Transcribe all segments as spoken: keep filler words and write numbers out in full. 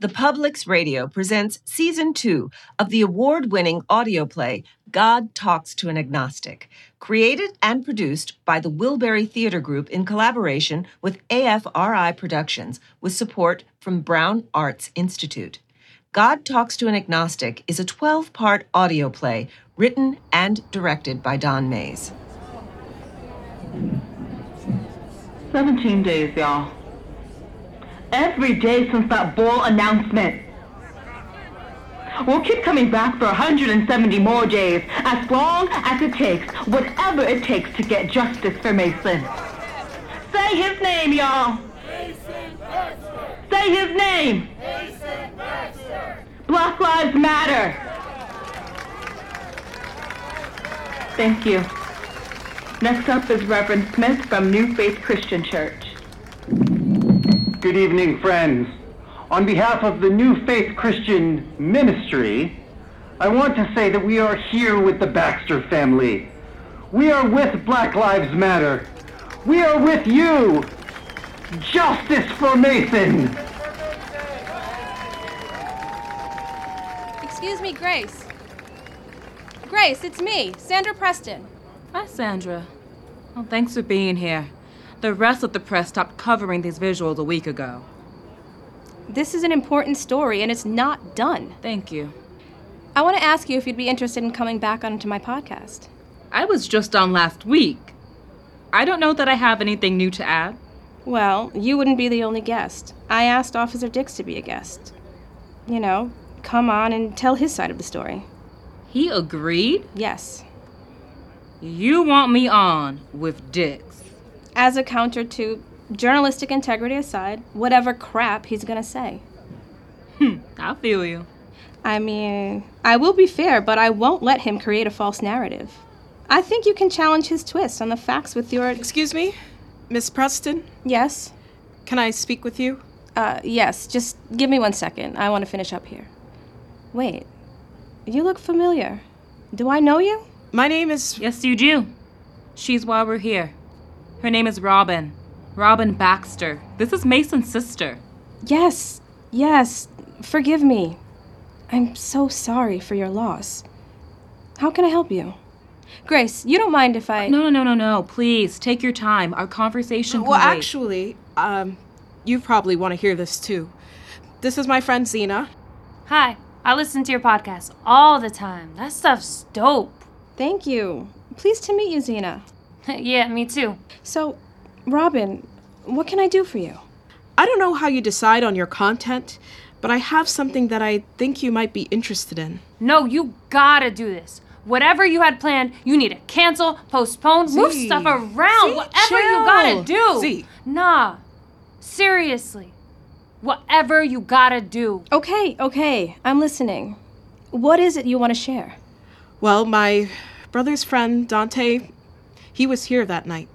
The Public's Radio presents Season two of the award-winning audio play, God Talks to an Agnostic, created and produced by the Wilbury Theater Group in collaboration with A F R I Productions, with support from Brown Arts Institute. God Talks to an Agnostic is a twelve-part audio play written and directed by Don Mays. seventeen days, y'all. Every day since that ball announcement. We'll keep coming back for one hundred seventy more days, as long as it takes, whatever it takes to get justice for Mason. Say his name, y'all. Mason Baxter. Say his name. Mason Baxter. Black Lives Matter. Thank you. Next up is Reverend Smith from New Faith Christian Church. Good evening, friends. On behalf of the New Faith Christian Ministry, I want to say that we are here with the Baxter family. We are with Black Lives Matter. We are with you. Justice for Mason. Excuse me, Grace. Grace, it's me, Sandra Preston. Hi, Sandra. Well, thanks for being here. The rest of the press stopped covering these visuals a week ago. This is an important story, and it's not done. Thank you. I want to ask you if you'd be interested in coming back onto my podcast. I was just on last week. I don't know that I have anything new to add. Well, you wouldn't be the only guest. I asked Officer Dix to be a guest. You know, come on and tell his side of the story. He agreed? Yes. You want me on with Dix. As a counter to, journalistic integrity aside, whatever crap he's gonna say. Hmm, I feel you. I mean, I will be fair, but I won't let him create a false narrative. I think you can challenge his twist on the facts with your... Excuse me? Miss Preston? Yes? Can I speak with you? Uh, yes. Just give me one second. I want to finish up here. Wait. You look familiar. Do I know you? My name is... Yes, you do. She's why we're here. Her name is Robin. Robin Baxter. This is Mason's sister. Yes, yes. Forgive me. I'm so sorry for your loss. How can I help you? Grace, you don't mind if I... No, no, no, no, no. Please, take your time. Our conversation can Well, wait. actually, um, you probably want to hear this, too. This is my friend, Zena. Hi. I listen to your podcast all the time. That stuff's dope. Thank you. Pleased to meet you, Zena. Yeah, me too. So, Robin, what can I do for you? I don't know how you decide on your content, but I have something that I think you might be interested in. No, you gotta do this. Whatever you had planned, you need to cancel, postpone, Z. move stuff around, Z, whatever chill. you gotta do. Z. Nah, seriously, whatever you gotta do. Okay, okay, I'm listening. What is it you want to share? Well, my brother's friend, Dante... He was here that night.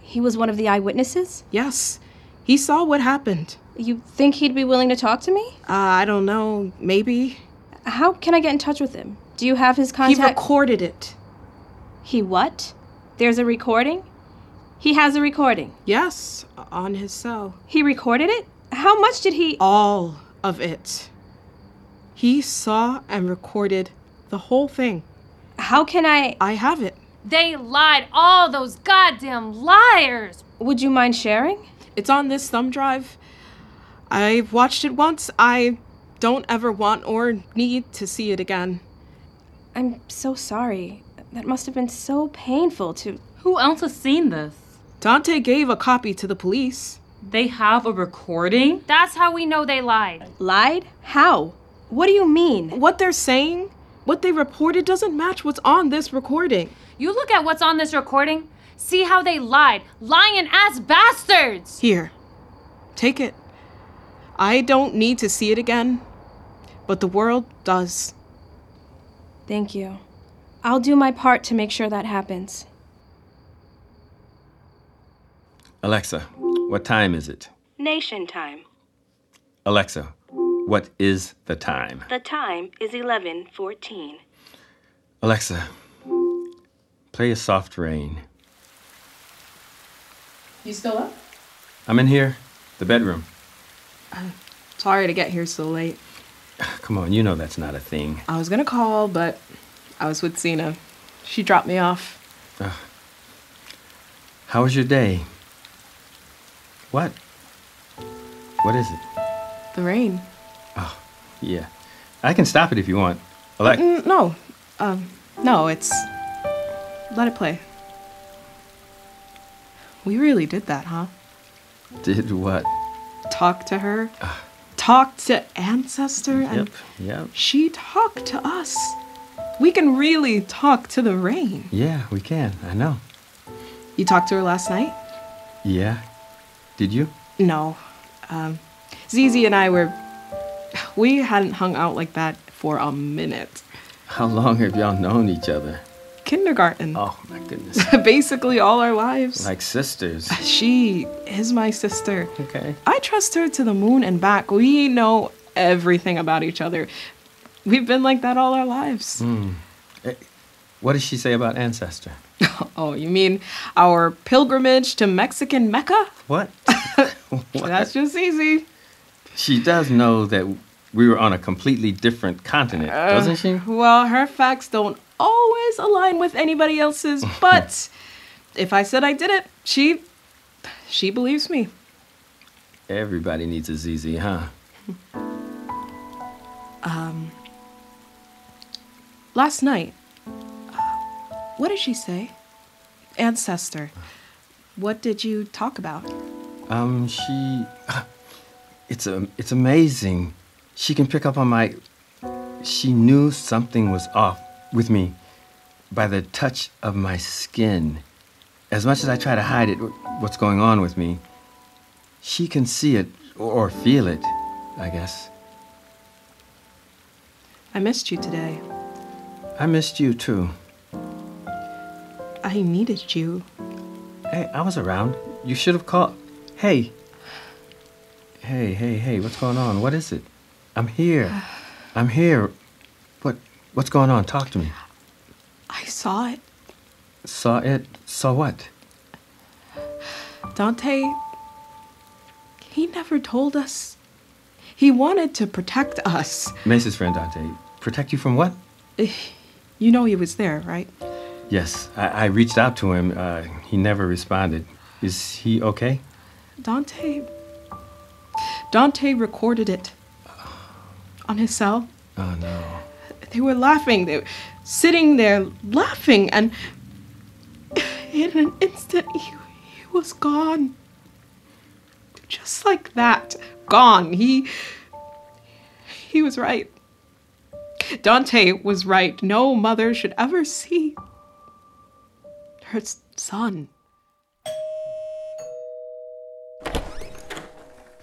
He was one of the eyewitnesses? Yes. He saw what happened. You think he'd be willing to talk to me? Uh, I don't know. Maybe. How can I get in touch with him? Do you have his contact? He recorded it. He what? There's a recording? He has a recording? Yes, on his cell. He recorded it? How much did he... All of it. He saw and recorded the whole thing. How can I... I have it. They lied. All those goddamn liars. Would you mind sharing? It's on this thumb drive. I've watched it once. I don't ever want or need to see it again. I'm so sorry. That must have been so painful to... Who else has seen this? Dante gave a copy to the police. They have a recording? That's how we know they lied. Lied? How? What do you mean? What they're saying, what they reported doesn't match what's on this recording. You look at what's on this recording. See how they lied. Lying ass bastards! Here. Take it. I don't need to see it again, but the world does. Thank you. I'll do my part to make sure that happens. Alexa, what time is it? Nation time. Alexa, what is the time? The time is eleven fourteen. Alexa... play a soft rain. You still up? I'm in here, the bedroom. Uh, Sorry to get here so late. Come on, you know that's not a thing. I was gonna call, but I was with Zena. She dropped me off. Uh, how was your day? What? What is it? The rain. Oh, yeah. I can stop it if you want. Like mm, no, um, no, it's... Let it play. We really did that, huh? Did what? Talk to her. Uh, talk to Ancestor. Yep, and yep. She talked to us. We can really talk to the rain. Yeah, we can. I know. You talked to her last night? Yeah. Did you? No. Um, Zizi and I were... We hadn't hung out like that for a minute. How long have y'all known each other? Kindergarten. Oh, my goodness. Basically all our lives. Like sisters. She is my sister. Okay. I trust her to the moon and back. We know everything about each other. We've been like that all our lives. Mm. What does she say about Ancestor? Oh, you mean our pilgrimage to Mexican Mecca? What? What? That's just easy. She does know that we were on a completely different continent, uh, doesn't she? Well, her facts don't always align with anybody else's, but if I said I did it, she, she believes me. Everybody needs a Z Z, huh? um... Last night, what did she say? Ancestor, what did you talk about? Um, she... It's, a, it's amazing. She can pick up on my... She knew something was off with me by the touch of my skin. As much as I try to hide it, what's going on with me, she can see it or feel it, I guess. I missed you today. I missed you, too. I needed you. Hey, I was around. You should have called. Hey. Hey, hey, hey, what's going on? What is it? I'm here. I'm here. What? What's going on? Talk to me. I saw it. Saw it? Saw what? Dante, he never told us. He wanted to protect us. Mace's friend, Dante. Protect you from what? You know he was there, right? Yes. I, I reached out to him. Uh, he never responded. Is he okay? Dante... Dante recorded it. On his cell. Oh, no. They were laughing. They were sitting there laughing, and in an instant, he, he was gone. Just like that. Gone. He... He was right. Dante was right. No mother should ever see her son.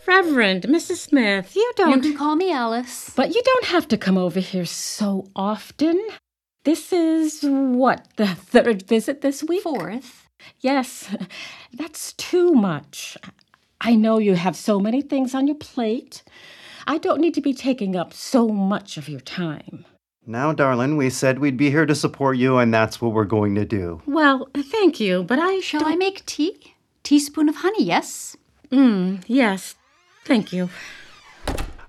Reverend, Missus Smith, you don't... You can call me Alice. But you don't have to come over here so often. This is, what, the third visit this week? Fourth. Yes, that's too much. I know you have so many things on your plate. I don't need to be taking up so much of your time. Now, darling, we said we'd be here to support you, and that's what we're going to do. Well, thank you, but I... Shall don't... I make tea? Teaspoon of honey, yes? Mm, yes. Thank you.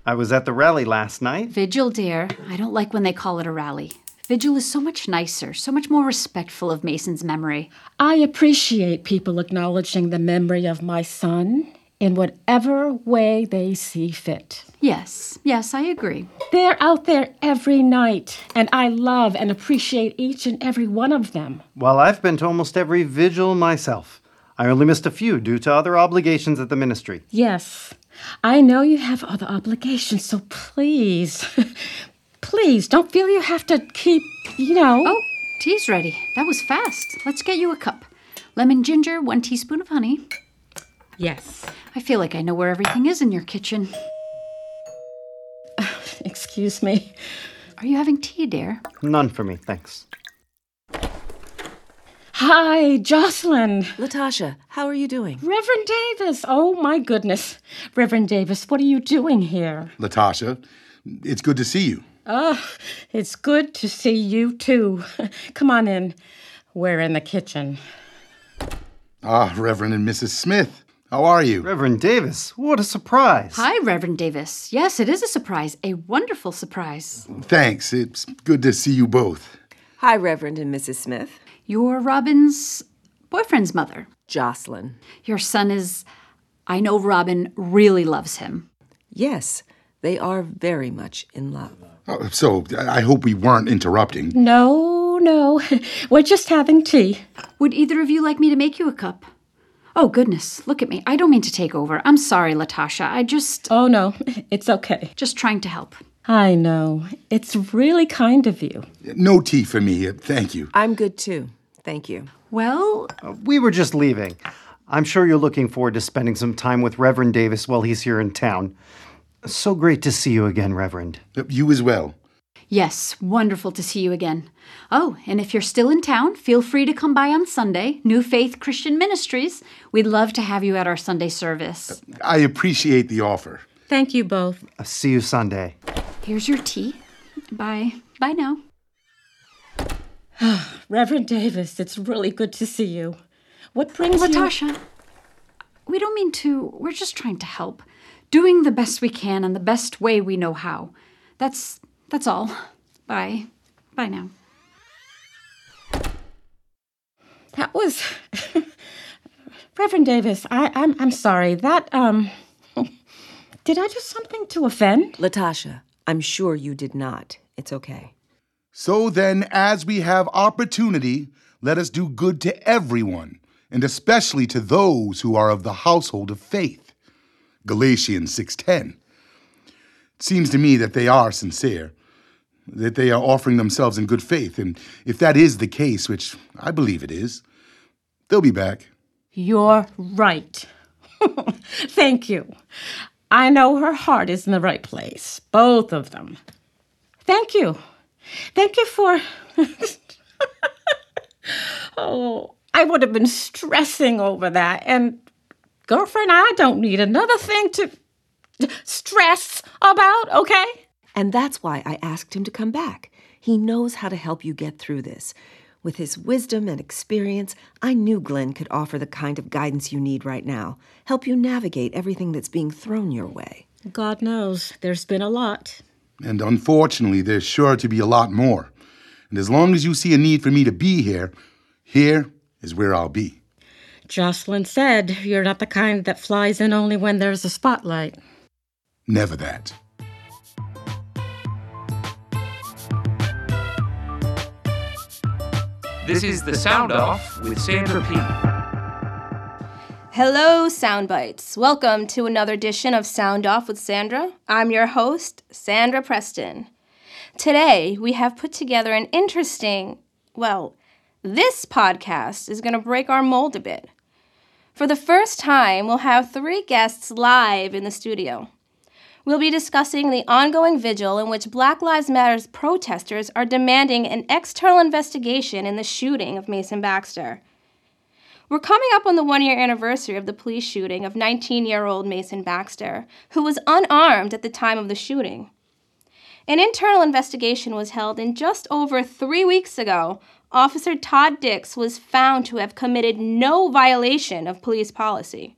I was at the rally last night. Vigil, dear. I don't like when they call it a rally. Vigil is so much nicer, so much more respectful of Mason's memory. I appreciate people acknowledging the memory of my son in whatever way they see fit. Yes, yes, I agree. They're out there every night, and I love and appreciate each and every one of them. Well, I've been to almost every vigil myself. I only missed a few due to other obligations at the ministry. Yes. I know you have other obligations, so please, please don't feel you have to keep, you know... Oh, tea's ready. That was fast. Let's get you a cup. Lemon ginger, one teaspoon of honey. Yes. I feel like I know where everything is in your kitchen. Excuse me. Are you having tea, dear? None for me, thanks. Hi, Jocelyn. Latasha, how are you doing? Reverend Davis, oh my goodness. Reverend Davis, what are you doing here? Latasha, it's good to see you. Oh, it's good to see you too. Come on in. We're in the kitchen. Ah, Reverend and Missus Smith. How are you? Reverend Davis, what a surprise. Hi, Reverend Davis. Yes, it is a surprise, a wonderful surprise. Thanks. It's good to see you both. Hi, Reverend and Missus Smith. You're Robin's boyfriend's mother. Jocelyn. Your son is... I know Robin really loves him. Yes, they are very much in love. Oh, so, I hope we weren't interrupting. No, no. We're just having tea. Would either of you like me to make you a cup? Oh, goodness, look at me. I don't mean to take over. I'm sorry, Latasha. I just... Oh, no, it's okay. Just trying to help. I know. It's really kind of you. No tea for me. Thank you. I'm good, too. Thank you. Well... Uh, we were just leaving. I'm sure you're looking forward to spending some time with Reverend Davis while he's here in town. So great to see you again, Reverend. You as well. Yes, wonderful to see you again. Oh, and if you're still in town, feel free to come by on Sunday, New Faith Christian Ministries. We'd love to have you at our Sunday service. I appreciate the offer. Thank you both. I'll see you Sunday. Here's your tea. Bye. Bye now. Reverend Davis, it's really good to see you. What brings Latasha, you... Latasha, we don't mean to. We're just trying to help. Doing the best we can and the best way we know how. That's... That's all. Bye. Bye now. That was... Reverend Davis, I, I'm I'm sorry. That, um... did I do something to offend? Latasha, I'm sure you did not. It's okay. So then, as we have opportunity, let us do good to everyone, and especially to those who are of the household of faith. Galatians six ten. It seems to me that they are sincere, that they are offering themselves in good faith. And if that is the case, which I believe it is, they'll be back. You're right. Thank you. I know her heart is in the right place, both of them. Thank you. Thank you for... Oh, I would have been stressing over that. And girlfriend, I don't need another thing to stress about, okay? And that's why I asked him to come back. He knows how to help you get through this. With his wisdom and experience, I knew Glenn could offer the kind of guidance you need right now, help you navigate everything that's being thrown your way. God knows, there's been a lot. And unfortunately, there's sure to be a lot more. And as long as you see a need for me to be here, here is where I'll be. Jocelyn said you're not the kind that flies in only when there's a spotlight. Never that. This is the Sound Off with Sandra P. Hello, Soundbites. Welcome to another edition of Sound Off with Sandra. I'm your host, Sandra Preston. Today, we have put together an interesting, well, this podcast is going to break our mold a bit. For the first time, we'll have three guests live in the studio. We'll be discussing the ongoing vigil in which Black Lives Matter protesters are demanding an external investigation in the shooting of Mason Baxter. We're coming up on the one-year anniversary of the police shooting of nineteen-year-old Mason Baxter, who was unarmed at the time of the shooting. An internal investigation was held, and just over three weeks ago, Officer Todd Dix was found to have committed no violation of police policy.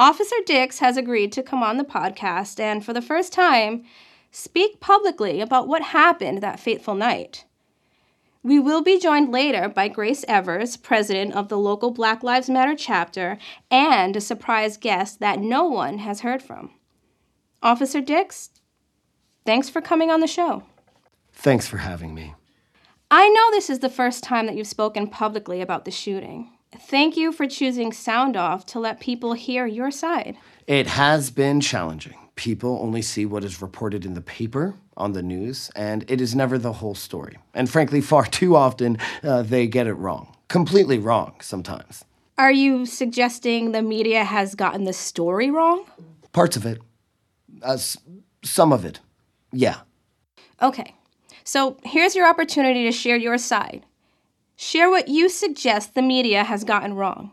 Officer Dix has agreed to come on the podcast and, for the first time, speak publicly about what happened that fateful night. We will be joined later by Grace Evers, president of the local Black Lives Matter chapter, and a surprise guest that no one has heard from. Officer Dix, thanks for coming on the show. Thanks for having me. I know this is the first time that you've spoken publicly about the shooting. Thank you for choosing Sound Off to let people hear your side. It has been challenging. People only see what is reported in the paper, on the news, and it is never the whole story. And frankly, far too often, uh, they get it wrong. Completely wrong, sometimes. Are you suggesting the media has gotten the story wrong? Parts of it. Uh, s- some of it. Yeah. Okay. So here's your opportunity to share your side. Share what you suggest the media has gotten wrong.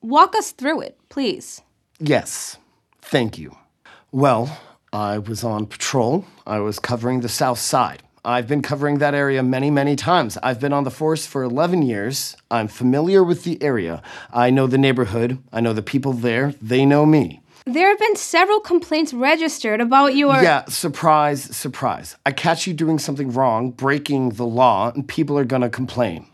Walk us through it, please. Yes, thank you. Well, I was on patrol. I was covering the South Side. I've been covering that area many, many times. I've been on the force for eleven years. I'm familiar with the area. I know the neighborhood. I know the people there. They know me. There have been several complaints registered about your... Yeah, surprise, surprise. I catch you doing something wrong, breaking the law, and people are going to complain.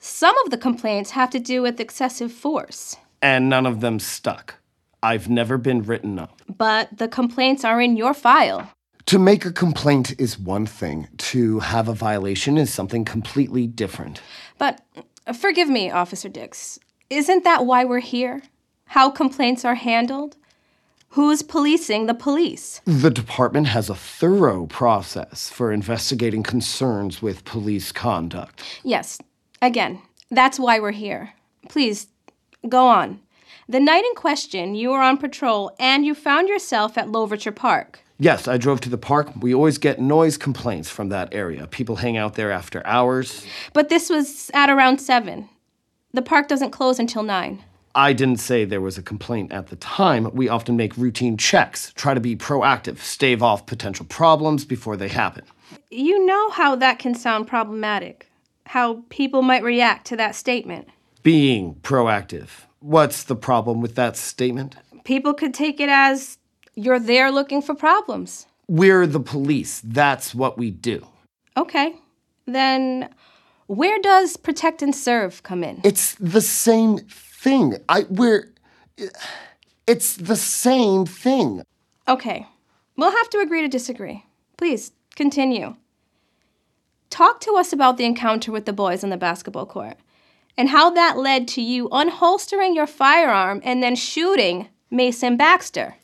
Some of the complaints have to do with excessive force. And none of them stuck. I've never been written up. But the complaints are in your file. To make a complaint is one thing. To have a violation is something completely different. But forgive me, Officer Dix. Isn't that why we're here? How complaints are handled? Who's policing the police? The department has a thorough process for investigating concerns with police conduct. Yes. Again, that's why we're here. Please, go on. The night in question, you were on patrol and you found yourself at Louverture Park. Yes, I drove to the park. We always get noise complaints from that area. People hang out there after hours. But this was at around seven. The park doesn't close until nine. I didn't say there was a complaint at the time. We often make routine checks, try to be proactive, stave off potential problems before they happen. You know how that can sound problematic, how people might react to that statement. Being proactive. What's the problem with that statement? People could take it as you're there looking for problems. We're the police. That's what we do. Okay. Then where does protect and serve come in? It's the same thing. thing. I, we're, it's the same thing. Okay, we'll have to agree to disagree. Please, continue. Talk to us about the encounter with the boys on the basketball court and how that led to you unholstering your firearm and then shooting Mason Baxter.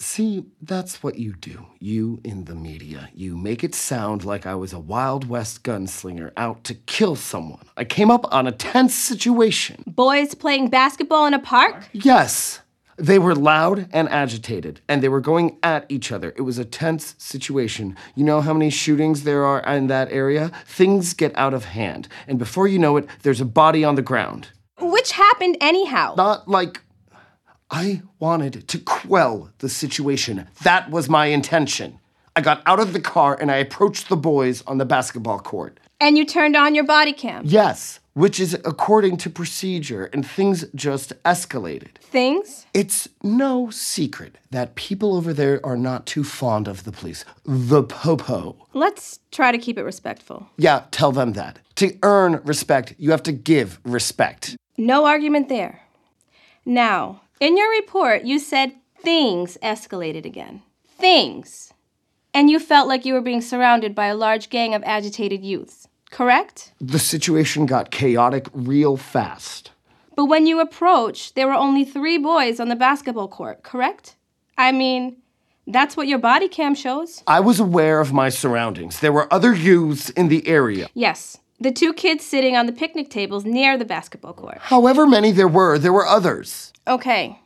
See, that's what you do, you in the media. You make it sound like I was a Wild West gunslinger out to kill someone. I came up on a tense situation. Boys playing basketball in a park? Yes. They were loud and agitated, and they were going at each other. It was a tense situation. You know how many shootings there are in that area? Things get out of hand, and before you know it, there's a body on the ground. Which happened anyhow. Not like... I wanted to quell the situation. That was my intention. I got out of the car and I approached the boys on the basketball court. And you turned on your body cam? Yes, which is according to procedure, and things just escalated. Things? It's no secret that people over there are not too fond of the police. The popo. Let's try to keep it respectful. Yeah, tell them that. To earn respect, you have to give respect. No argument there. Now... in your report, you said things escalated again. Things. And you felt like you were being surrounded by a large gang of agitated youths, correct? The situation got chaotic real fast. But when you approached, there were only three boys on the basketball court, correct? I mean, that's what your body cam shows. I was aware of my surroundings. There were other youths in the area. Yes. The two kids sitting on the picnic tables near the basketball court. However many there were, there were others. Okay.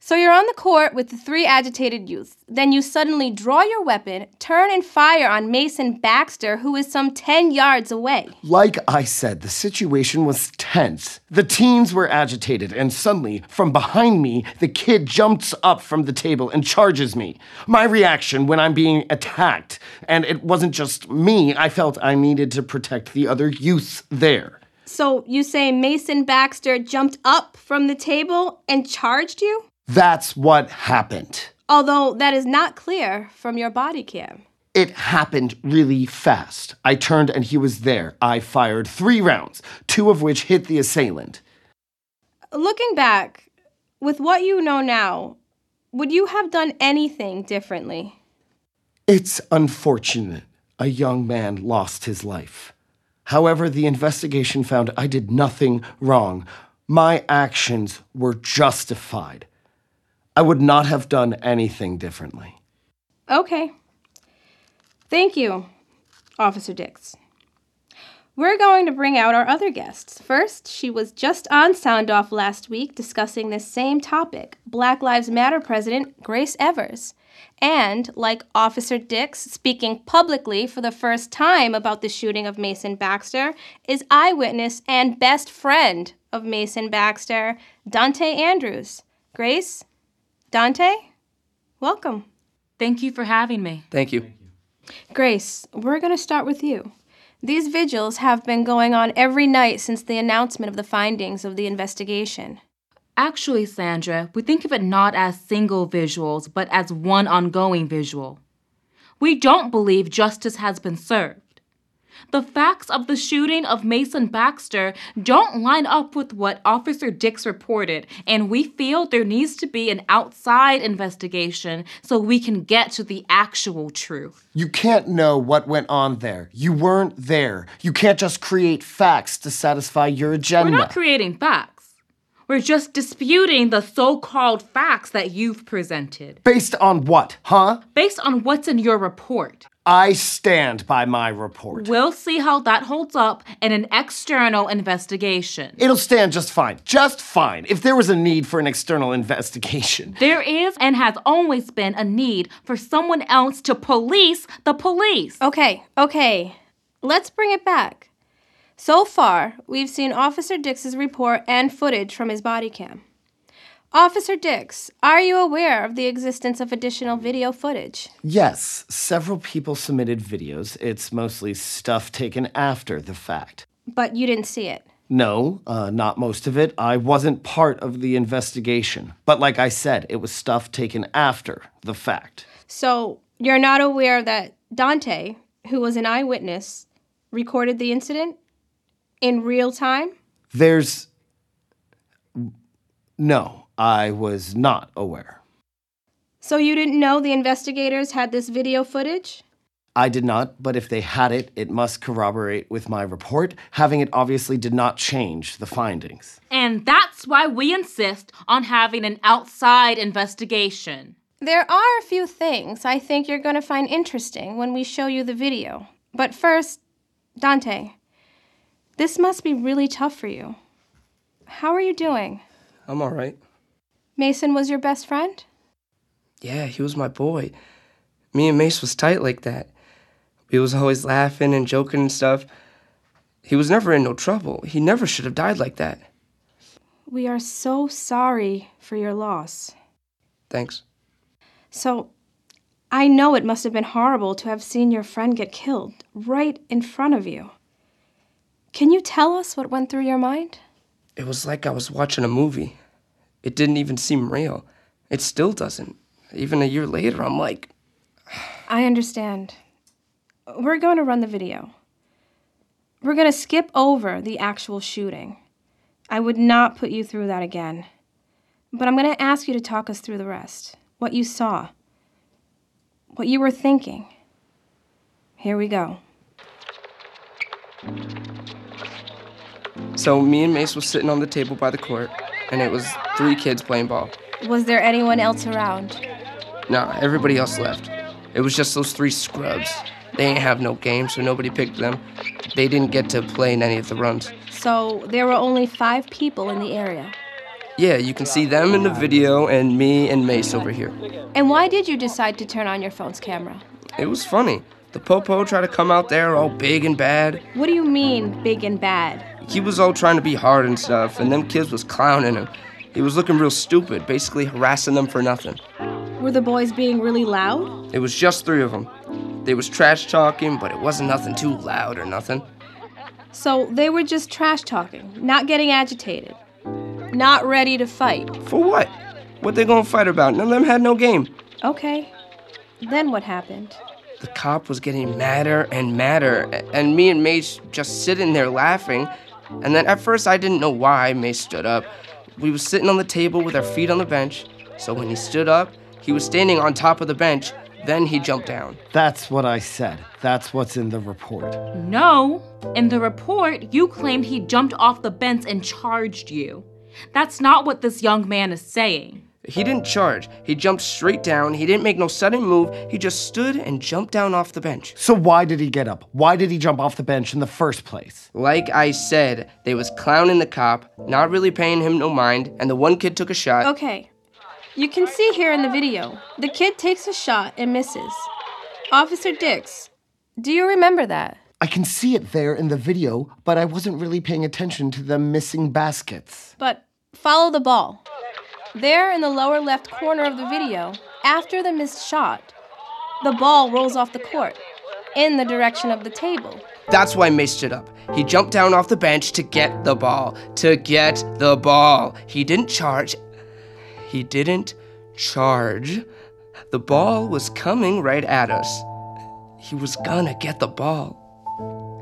So you're on the court with the three agitated youths. Then you suddenly draw your weapon, turn and fire on Mason Baxter, who is some ten yards away. Like I said, the situation was tense. The teens were agitated, and suddenly, from behind me, the kid jumps up from the table and charges me. My reaction when I'm being attacked, and it wasn't just me, I felt I needed to protect the other youths there. So you say Mason Baxter jumped up from the table and charged you? That's what happened. Although that is not clear from your body cam. It happened really fast. I turned and he was there. I fired three rounds, two of which hit the assailant. Looking back, with what you know now, would you have done anything differently? It's unfortunate a young man lost his life. However, the investigation found I did nothing wrong. My actions were justified. I would not have done anything differently. Okay. Thank you, Officer Dix. We're going to bring out our other guests. First, she was just on Sound Off last week discussing this same topic, Black Lives Matter President Grace Evers. And, like Officer Dix, speaking publicly for the first time about the shooting of Mason Baxter, is eyewitness and best friend of Mason Baxter, Dante Andrews. Grace? Dante, welcome. Thank you for having me. Thank you. Grace, we're going to start with you. These vigils have been going on every night since the announcement of the findings of the investigation. Actually, Sandra, we think of it not as single vigils, but as one ongoing vigil. We don't believe justice has been served. The facts of the shooting of Mason Baxter don't line up with what Officer Dix reported, and we feel there needs to be an outside investigation so we can get to the actual truth. You can't know what went on there. You weren't there. You can't just create facts to satisfy your agenda. We're not creating facts. We're just disputing the so-called facts that you've presented. Based on what, huh? Based on what's in your report. I stand by my report. We'll see how that holds up in an external investigation. It'll stand just fine. Just fine. If there was a need for an external investigation. There is and has always been a need for someone else to police the police. Okay, okay. Let's bring it back. So far, we've seen Officer Dix's report and footage from his body cam. Officer Dix, are you aware of the existence of additional video footage? Yes, several people submitted videos. It's mostly stuff taken after the fact. But you didn't see it? No, uh, not most of it. I wasn't part of the investigation. But like I said, it was stuff taken after the fact. So you're not aware that Dante, who was an eyewitness, recorded the incident? In real time? There's... No, I was not aware. So you didn't know the investigators had this video footage? I did not, but if they had it, it must corroborate with my report. Having it obviously did not change the findings. And that's why we insist on having an outside investigation. There are a few things I think you're going to find interesting when we show you the video. But first, Dante... This must be really tough for you. How are you doing? I'm all right. Mason was your best friend? Yeah, he was my boy. Me and Mace was tight like that. We was always laughing and joking and stuff. He was never in no trouble. He never should have died like that. We are so sorry for your loss. Thanks. So, I know it must have been horrible to have seen your friend get killed right in front of you. Can you tell us what went through your mind? It was like I was watching a movie. It didn't even seem real. It still doesn't. Even a year later, I'm like... I understand. We're going to run the video. We're going to skip over the actual shooting. I would not put you through that again. But I'm going to ask you to talk us through the rest. What you saw. What you were thinking. Here we go. So me and Mace was sitting on the table by the court, and it was three kids playing ball. Was there anyone else around? Nah, everybody else left. It was just those three scrubs. They ain't have no game, so nobody picked them. They didn't get to play in any of the runs. So there were only five people in the area? Yeah, you can see them in the video and me and Mace over here. And why did you decide to turn on your phone's camera? It was funny. The popo tried to come out there all big and bad. What do you mean, big and bad? He was all trying to be hard and stuff, and them kids was clowning him. He was looking real stupid, basically harassing them for nothing. Were the boys being really loud? It was just three of them. They was trash-talking, but it wasn't nothing too loud or nothing. So they were just trash-talking, not getting agitated, not ready to fight. For what? What they gonna fight about? None of them had no game. Okay. Then what happened? The cop was getting madder and madder, and me and Mace just sitting there laughing. And then at first I didn't know why Mace stood up. We were sitting on the table with our feet on the bench, so when he stood up, he was standing on top of the bench, then he jumped down. That's what I said. That's what's in the report. No, in the report, you claimed he jumped off the bench and charged you. That's not what this young man is saying. He didn't charge. He jumped straight down. He didn't make no sudden move. He just stood and jumped down off the bench. So why did he get up? Why did he jump off the bench in the first place? Like I said, they was clowning the cop, not really paying him no mind, and the one kid took a shot. Okay. You can see here in the video, the kid takes a shot and misses. Officer Dix, do you remember that? I can see it there in the video, but I wasn't really paying attention to the missing baskets. But follow the ball. There, in the lower left corner of the video, after the missed shot, the ball rolls off the court, in the direction of the table. That's why Mace stood up. He jumped down off the bench to get the ball. To get the ball. He didn't charge. He didn't charge. The ball was coming right at us. He was gonna get the ball.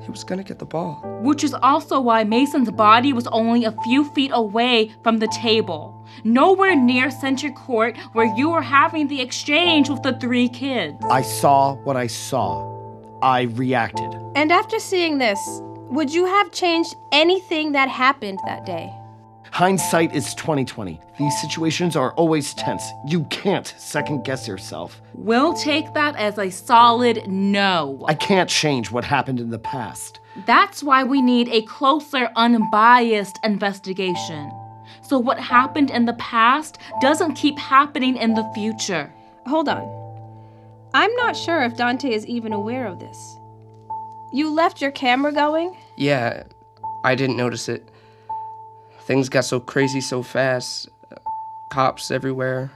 He was gonna get the ball. Which is also why Mason's body was only a few feet away from the table. Nowhere near Center Court where you were having the exchange with the three kids. I saw what I saw. I reacted. And after seeing this, would you have changed anything that happened that day? Hindsight is twenty twenty. These situations are always tense. You can't second guess yourself. We'll take that as a solid no. I can't change what happened in the past. That's why we need a closer, unbiased investigation. So what happened in the past doesn't keep happening in the future. Hold on. I'm not sure if Dante is even aware of this. You left your camera going? Yeah, I didn't notice it. Things got so crazy so fast. Cops everywhere.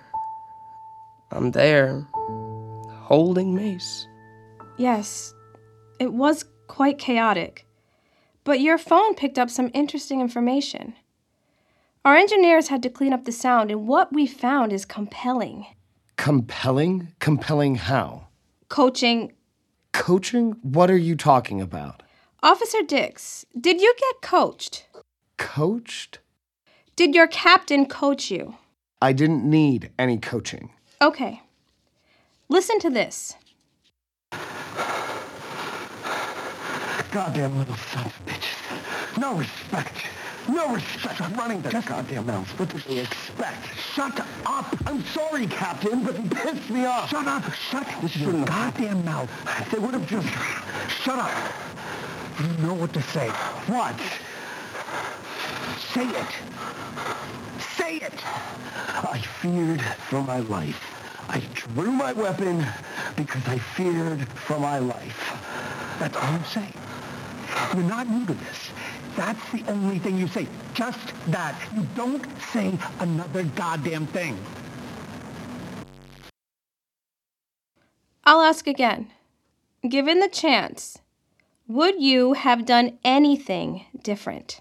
I'm there, holding Mace. Yes, it was quite chaotic. But your phone picked up some interesting information. Our engineers had to clean up the sound, and what we found is compelling. Compelling? Compelling how? Coaching. Coaching? What are you talking about? Officer Dix, did you get coached? Coached? Did your captain coach you? I didn't need any coaching. Okay. Listen to this. Goddamn little son of a bitch. No respect. No respect. I'm running this goddamn mouth. What does he expect? Shut up. I'm sorry, Captain, but he pissed me off. Shut up. Shut this your goddamn mouth. They would have just... Shut up. You know what to say. What? Say it. Say it. I feared for my life. I drew my weapon because I feared for my life. That's all I'm saying. You're not new to this. That's the only thing you say. Just that. You don't say another goddamn thing. I'll ask again. Given the chance, would you have done anything different?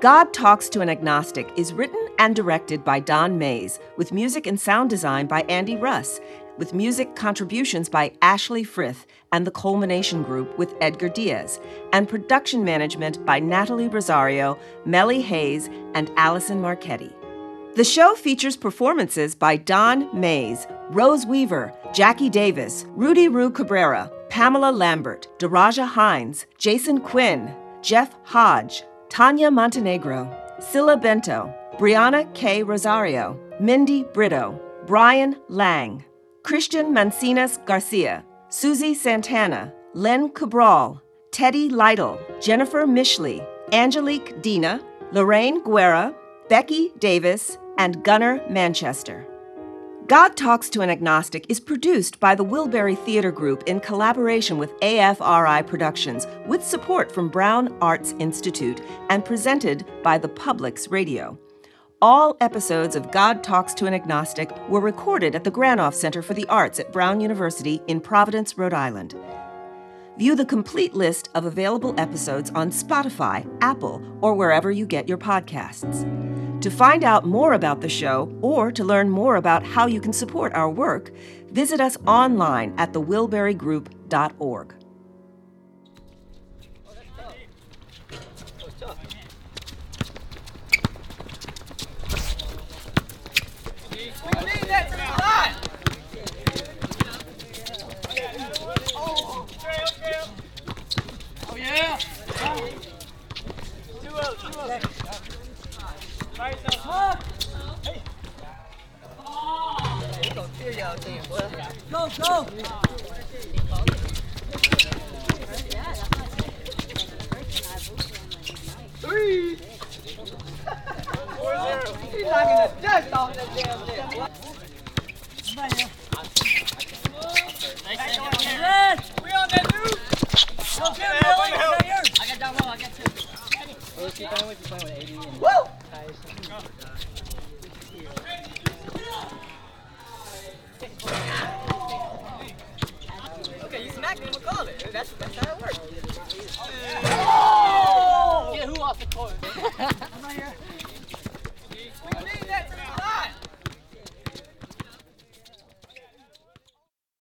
God Talks to an Agnostic is written and directed by Don Mays, with music and sound design by Andy Russ, with music contributions by Ashley Frith and the Culmination Group with Edgar Diaz, and production management by Natalie Rosario, Mellie Hayes, and Allison Marchetti. The show features performances by Don Mays, Rose Weaver, Jackie Davis, Rudy Rue Cabrera, Pamela Lambert, Daraja Hines, Jason Quinn, Jeff Hodge, Tanya Montenegro, Silla Bento, Brianna K. Rosario, Mindy Brito, Brian Lang, Christian Mancinas Garcia, Susie Santana, Len Cabral, Teddy Lytle, Jennifer Mishley, Angelique Dina, Lorraine Guerra, Becky Davis, and Gunnar Manchester. God Talks to an Agnostic is produced by the Wilbury Theater Group in collaboration with A F R I Productions, with support from Brown Arts Institute, and presented by The Public's Radio. All episodes of God Talks to an Agnostic were recorded at the Granoff Center for the Arts at Brown University in Providence, Rhode Island. View the complete list of available episodes on Spotify, Apple, or wherever you get your podcasts. To find out more about the show or to learn more about how you can support our work, visit us online at the wilbury group dot org. Go, go! Three! He's knocking the dust off that damn thing. We on that dude! I got that one, I got two. Let's keep going with you, playing with eighty. Woo! That's, that's how it works.